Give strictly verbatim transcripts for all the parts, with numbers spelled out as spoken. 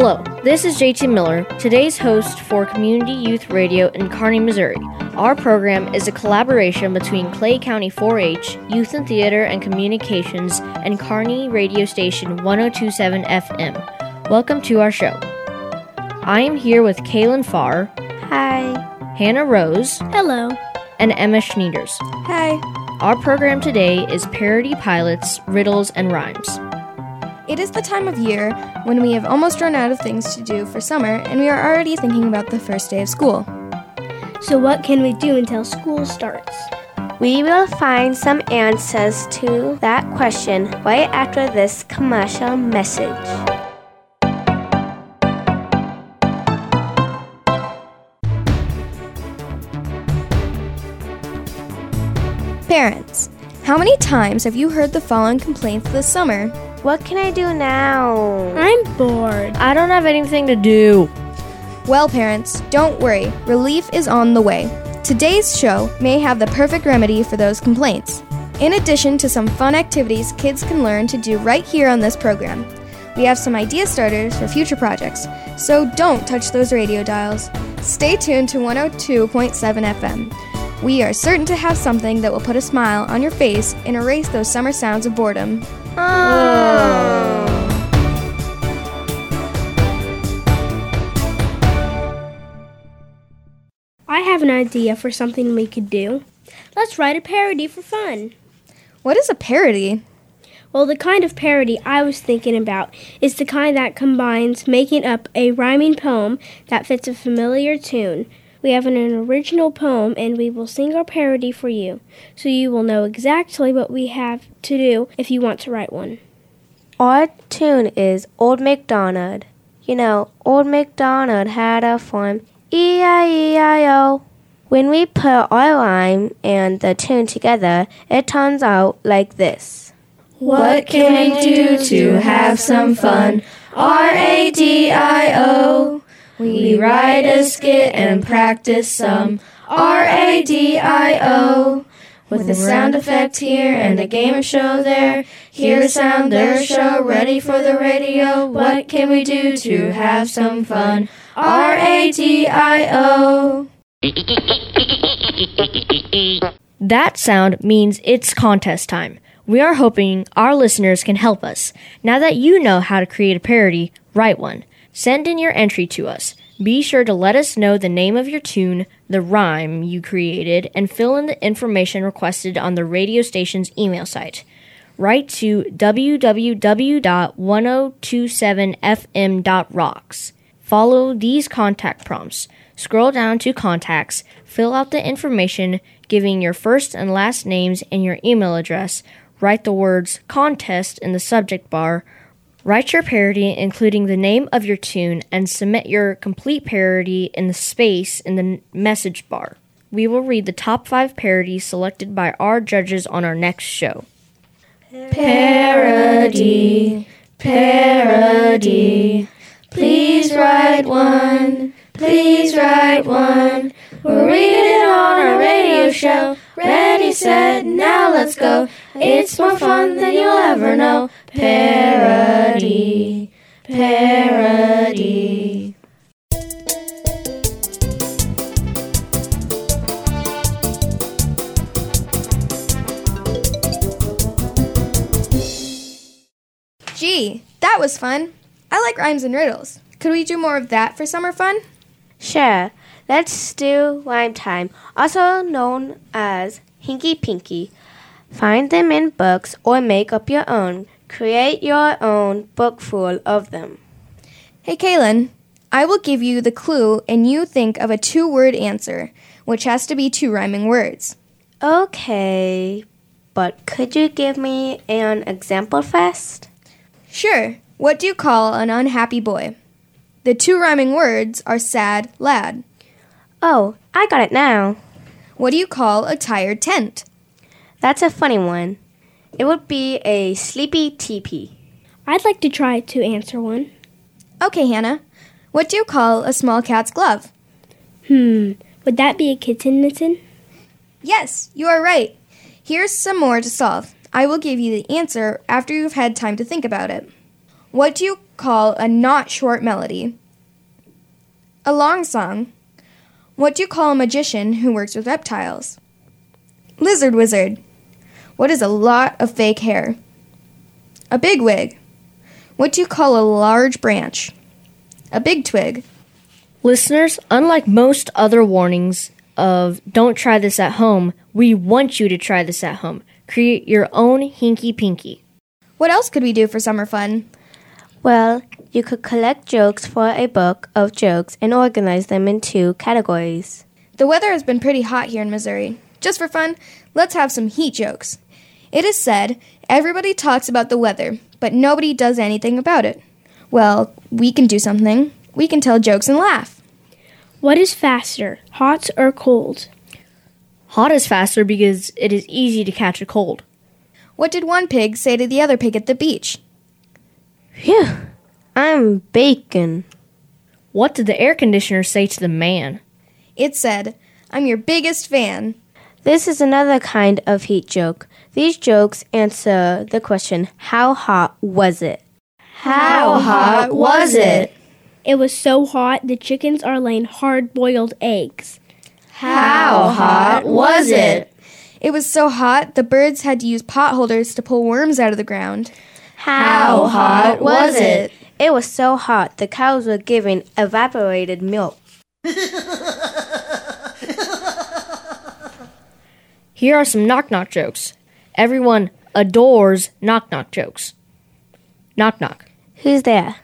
Hello, this is J T. Miller, today's host for Community Youth Radio in Kearney, Missouri. Our program is a collaboration between Clay County four H, Youth in Theater and Communications, and Kearney Radio Station one oh two point seven F M. Welcome to our show. I am here with Kaylin Farr. Hi. Hannah Rose. Hello. And Emma Schneiders. Hi. Our program today is Parody Pilots, Riddles, and Rhymes. It is the time of year when we have almost run out of things to do for summer, and we are already thinking about the first day of school. So what can we do until school starts? We will find some answers to that question right after this commercial message. Parents, how many times have you heard the following complaints this summer? What can I do now? I'm bored. I don't have anything to do. Well, parents, don't worry. Relief is on the way. Today's show may have the perfect remedy for those complaints. In addition to some fun activities kids can learn to do right here on this program, we have some idea starters for future projects, so don't touch those radio dials. Stay tuned to one oh two point seven F M. We are certain to have something that will put a smile on your face and erase those summer sounds of boredom. Oh. I have an idea for something we could do. Let's write a parody for fun. What is a parody? Well, the kind of parody I was thinking about is the kind that combines making up a rhyming poem that fits a familiar tune. We have an original poem, and we will sing our parody for you, so you will know exactly what we have to do if you want to write one. Our tune is Old MacDonald. You know, Old MacDonald had a farm, E I E I O. When we put our rhyme and the tune together, it turns out like this. What can we do to have some fun? R A D I O. We write a skit and practice some R A D I O. With a sound effect here and a game of show there. Here a sound, there a show, ready for the radio. What can we do to have some fun? R A D I O. That sound means it's contest time. We are hoping our listeners can help us. Now that you know how to create a parody, write one. Send in your entry to us. Be sure to let us know the name of your tune, the rhyme you created, and fill in the information requested on the radio station's email site. Write to w w w dot one oh two seven f m dot rocks. Follow these contact prompts. Scroll down to Contacts, fill out the information, giving your first and last names and your email address. Write the words contest in the subject bar. Write your parody, including the name of your tune, and submit your complete parody in the space in the message bar. We will read the top five parodies selected by our judges on our next show. Parody, parody, please write one, please write one. We'll read it on our radio show. Ready, set, now let's go. It's more fun than you'll ever know. Parody, parody. Gee, that was fun. I like rhymes and riddles. Could we do more of that for summer fun? Sure. Let's do rhyme time, also known as Hinky Pinky. Find them in books or make up your own. Create your own book full of them. Hey, Kaylin, I will give you the clue and you think of a two-word answer, which has to be two rhyming words. Okay, but could you give me an example first? Sure. What do you call an unhappy boy? The two rhyming words are sad lad. Oh, I got it now. What do you call a tired tent? That's a funny one. It would be a sleepy teepee. I'd like to try to answer one. Okay, Hannah. What do you call a small cat's glove? Hmm, would that be a kitten kitten? Yes, you are right. Here's some more to solve. I will give you the answer after you've had time to think about it. What do you call a not short melody. A long song. What do you call a magician who works with reptiles? Lizard wizard. What is a lot of fake hair? A big wig. What do you call a large branch? A big twig. Listeners, unlike most other warnings of don't try this at home, we want you to try this at home. Create your own hinky pinky. What else could we do for summer fun? Well, you could collect jokes for a book of jokes and organize them into categories. The weather has been pretty hot here in Missouri. Just for fun, let's have some heat jokes. It is said, everybody talks about the weather, but nobody does anything about it. Well, we can do something. We can tell jokes and laugh. What is faster, hot or cold? Hot is faster because it is easy to catch a cold. What did one pig say to the other pig at the beach? Phew, I'm bacon. What did the air conditioner say to the man? It said, I'm your biggest fan. This is another kind of heat joke. These jokes answer the question, how hot was it? How hot was it? It was so hot the chickens are laying hard-boiled eggs. How hot was it? It was so hot, the birds had to use potholders to pull worms out of the ground. How hot was it? It was so hot, the cows were giving evaporated milk. Here are some knock-knock jokes. Everyone adores knock-knock jokes. Knock-knock. Who's there?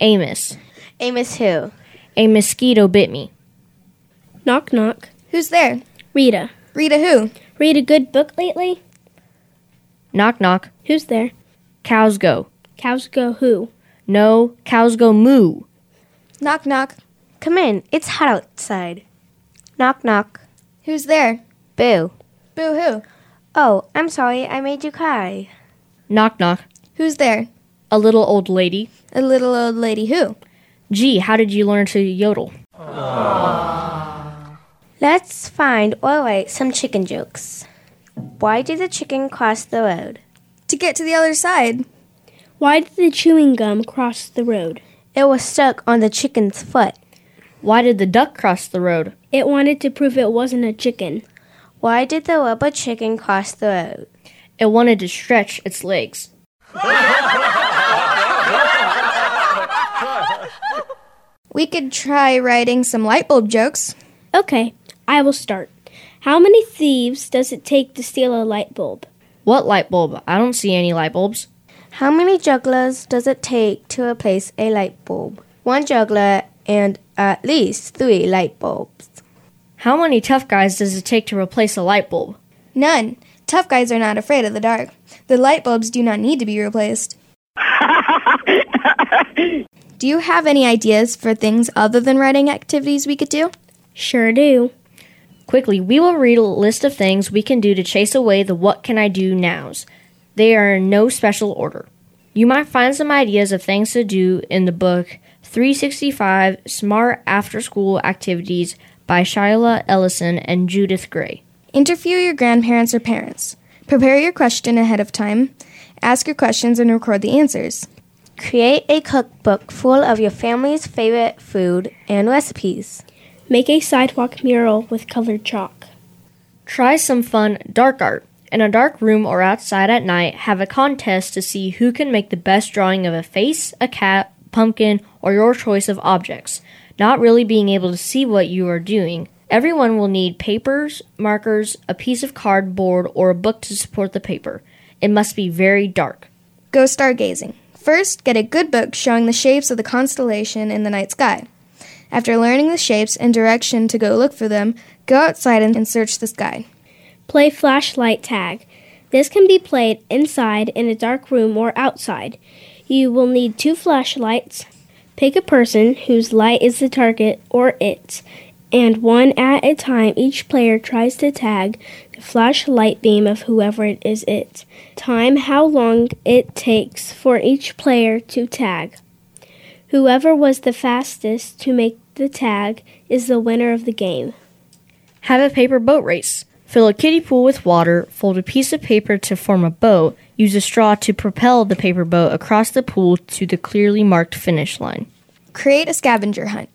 Amos. Amos who? A mosquito bit me. Knock-knock. Who's there? Rita. Rita who? Read a good book lately? Knock, knock. Who's there? Cows go. Cows go who? No, cows go moo. Knock, knock. Come in, it's hot outside. Knock, knock. Who's there? Boo. Boo who? Oh, I'm sorry, I made you cry. Knock, knock. Who's there? A little old lady. A little old lady who? Gee, how did you learn to yodel? Aww. Let's find or write some chicken jokes. Why did the chicken cross the road? To get to the other side. Why did the chewing gum cross the road? It was stuck on the chicken's foot. Why did the duck cross the road? It wanted to prove it wasn't a chicken. Why did the rubber chicken cross the road? It wanted to stretch its legs. We could try writing some light bulb jokes. Okay. I will start. How many thieves does it take to steal a light bulb? What light bulb? I don't see any light bulbs. How many jugglers does it take to replace a light bulb? One juggler and at least three light bulbs. How many tough guys does it take to replace a light bulb? None. Tough guys are not afraid of the dark. The light bulbs do not need to be replaced. Do you have any ideas for things other than writing activities we could do? Sure do. Quickly, we will read a list of things we can do to chase away the what can I do nows. They are in no special order. You might find some ideas of things to do in the book three sixty-five Smart After School Activities by Shyla Ellison and Judith Gray. Interview your grandparents or parents. Prepare your question ahead of time. Ask your questions and record the answers. Create a cookbook full of your family's favorite food and recipes. Make a sidewalk mural with colored chalk. Try some fun dark art. In a dark room or outside at night, have a contest to see who can make the best drawing of a face, a cat, pumpkin, or your choice of objects. Not really being able to see what you are doing. Everyone will need papers, markers, a piece of cardboard, or a book to support the paper. It must be very dark. Go stargazing. First, get a good book showing the shapes of the constellation in the night sky. After learning the shapes and direction to go look for them, go outside and search the sky. Play flashlight tag. This can be played inside in a dark room or outside. You will need two flashlights. Pick a person whose light is the target or it, and one at a time each player tries to tag the flashlight beam of whoever it is it. Time how long it takes for each player to tag. Whoever was the fastest to make the tag is the winner of the game. Have a paper boat race. Fill a kiddie pool with water, fold a piece of paper to form a boat, use a straw to propel the paper boat across the pool to the clearly marked finish line. Create a scavenger hunt.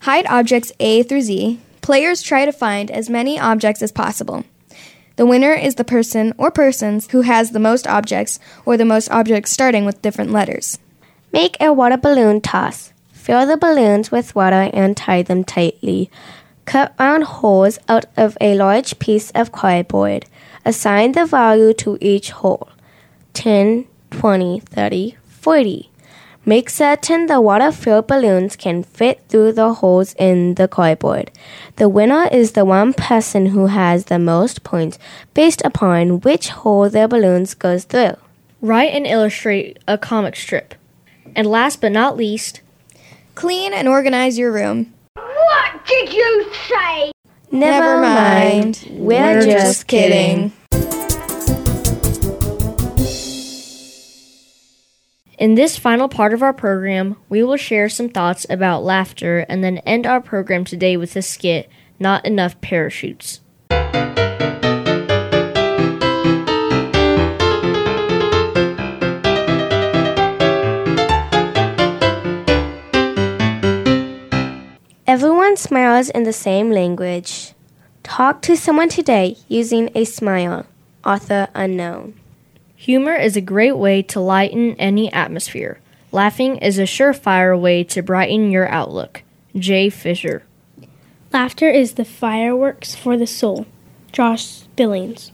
Hide objects A through Z. Players try to find as many objects as possible. The winner is the person or persons who has the most objects or the most objects starting with different letters. Make a water balloon toss. Fill the balloons with water and tie them tightly. Cut round holes out of a large piece of cardboard. Assign the value to each hole. ten, twenty, thirty, forty. Make certain the water-filled balloons can fit through the holes in the cardboard. The winner is the one person who has the most points based upon which hole their balloons goes through. Write and illustrate a comic strip. And last but not least, clean and organize your room. What did you say? Never mind. We're, We're just kidding. In this final part of our program, we will share some thoughts about laughter and then end our program today with a skit, Not Enough Parachutes. Everyone smiles in the same language. Talk to someone today using a smile. Author unknown. Humor is a great way to lighten any atmosphere. Laughing is a surefire way to brighten your outlook. Jay Fisher. Laughter is the fireworks for the soul. Josh Billings.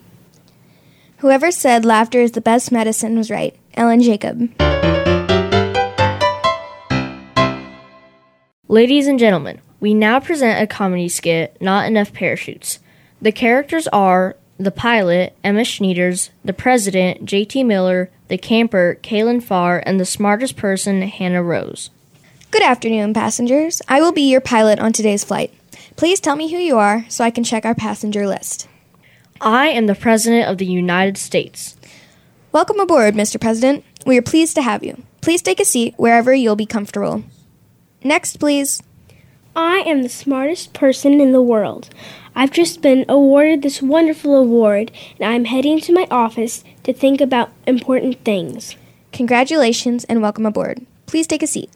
Whoever said laughter is the best medicine was right. Ellen Jacob. Ladies and gentlemen, we now present a comedy skit, Not Enough Parachutes. The characters are the pilot, Emma Schneiders, the president, J T Miller, the camper, Kaylin Farr, and the smartest person, Hannah Rose. Good afternoon, passengers. I will be your pilot on today's flight. Please tell me who you are so I can check our passenger list. I am the president of the United States. Welcome aboard, Mister President. We are pleased to have you. Please take a seat wherever you'll be comfortable. Next, please. I am the smartest person in the world. I've just been awarded this wonderful award, and I'm heading to my office to think about important things. Congratulations and welcome aboard. Please take a seat.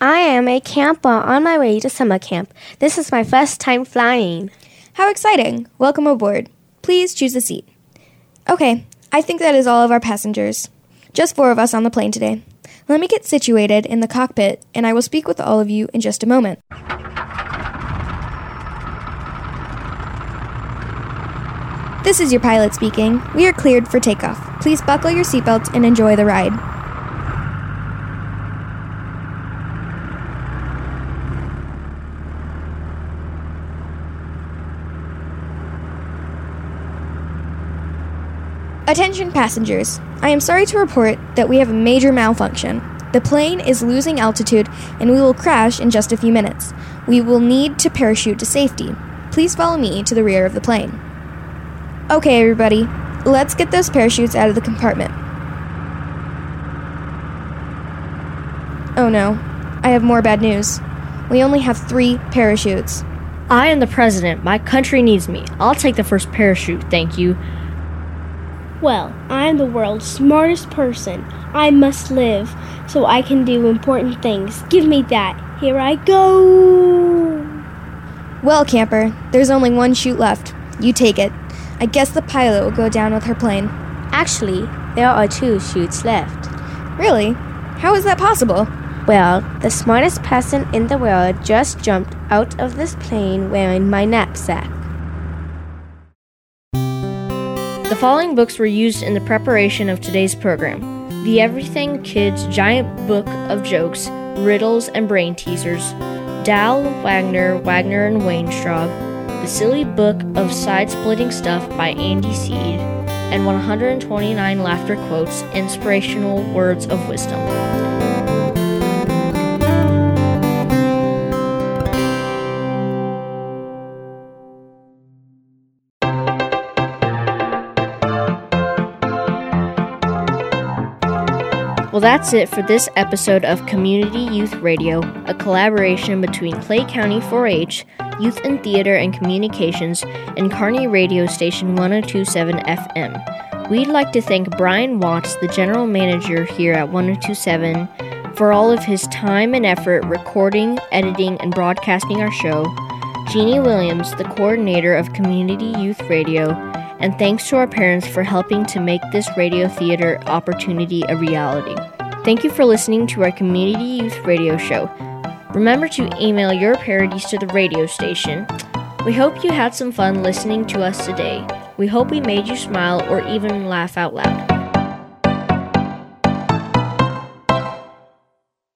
I am a camper on my way to summer camp. This is my first time flying. How exciting. Welcome aboard. Please choose a seat. Okay, I think that is all of our passengers. Just four of us on the plane today. Let me get situated in the cockpit, and I will speak with all of you in just a moment. This is your pilot speaking. We are cleared for takeoff. Please buckle your seatbelts and enjoy the ride. Attention passengers, I am sorry to report that we have a major malfunction. The plane is losing altitude and we will crash in just a few minutes. We will need to parachute to safety. Please follow me to the rear of the plane. Okay, everybody, let's get those parachutes out of the compartment. Oh no, I have more bad news. We only have three parachutes. I am the president. My country needs me. I'll take the first parachute, thank you. Well, I'm the world's smartest person. I must live so I can do important things. Give me that. Here I go. Well, camper, there's only one chute left. You take it. I guess the pilot will go down with her plane. Actually, there are two chutes left. Really? How is that possible? Well, the smartest person in the world just jumped out of this plane wearing my knapsack. The following books were used in the preparation of today's program. The Everything Kids Giant Book of Jokes, Riddles, and Brain Teasers. Dal, Wagner, Wagner and Weintraub. The Silly Book of Side-Splitting Stuff by Andy Seed. And one hundred twenty-nine Laughter Quotes, Inspirational Words of Wisdom. Well, that's it for this episode of Community Youth Radio, a collaboration between Clay County four H, Youth in Theater and Communications, and Kearney Radio Station one oh two point seven F M. We'd like to thank Brian Watts, the general manager here at one oh two point seven, for all of his time and effort recording, editing, and broadcasting our show, Jeannie Williams, the coordinator of Community Youth Radio, and thanks to our parents for helping to make this radio theater opportunity a reality. Thank you for listening to our Community Youth Radio show. Remember to email your parodies to the radio station. We hope you had some fun listening to us today. We hope we made you smile or even laugh out loud.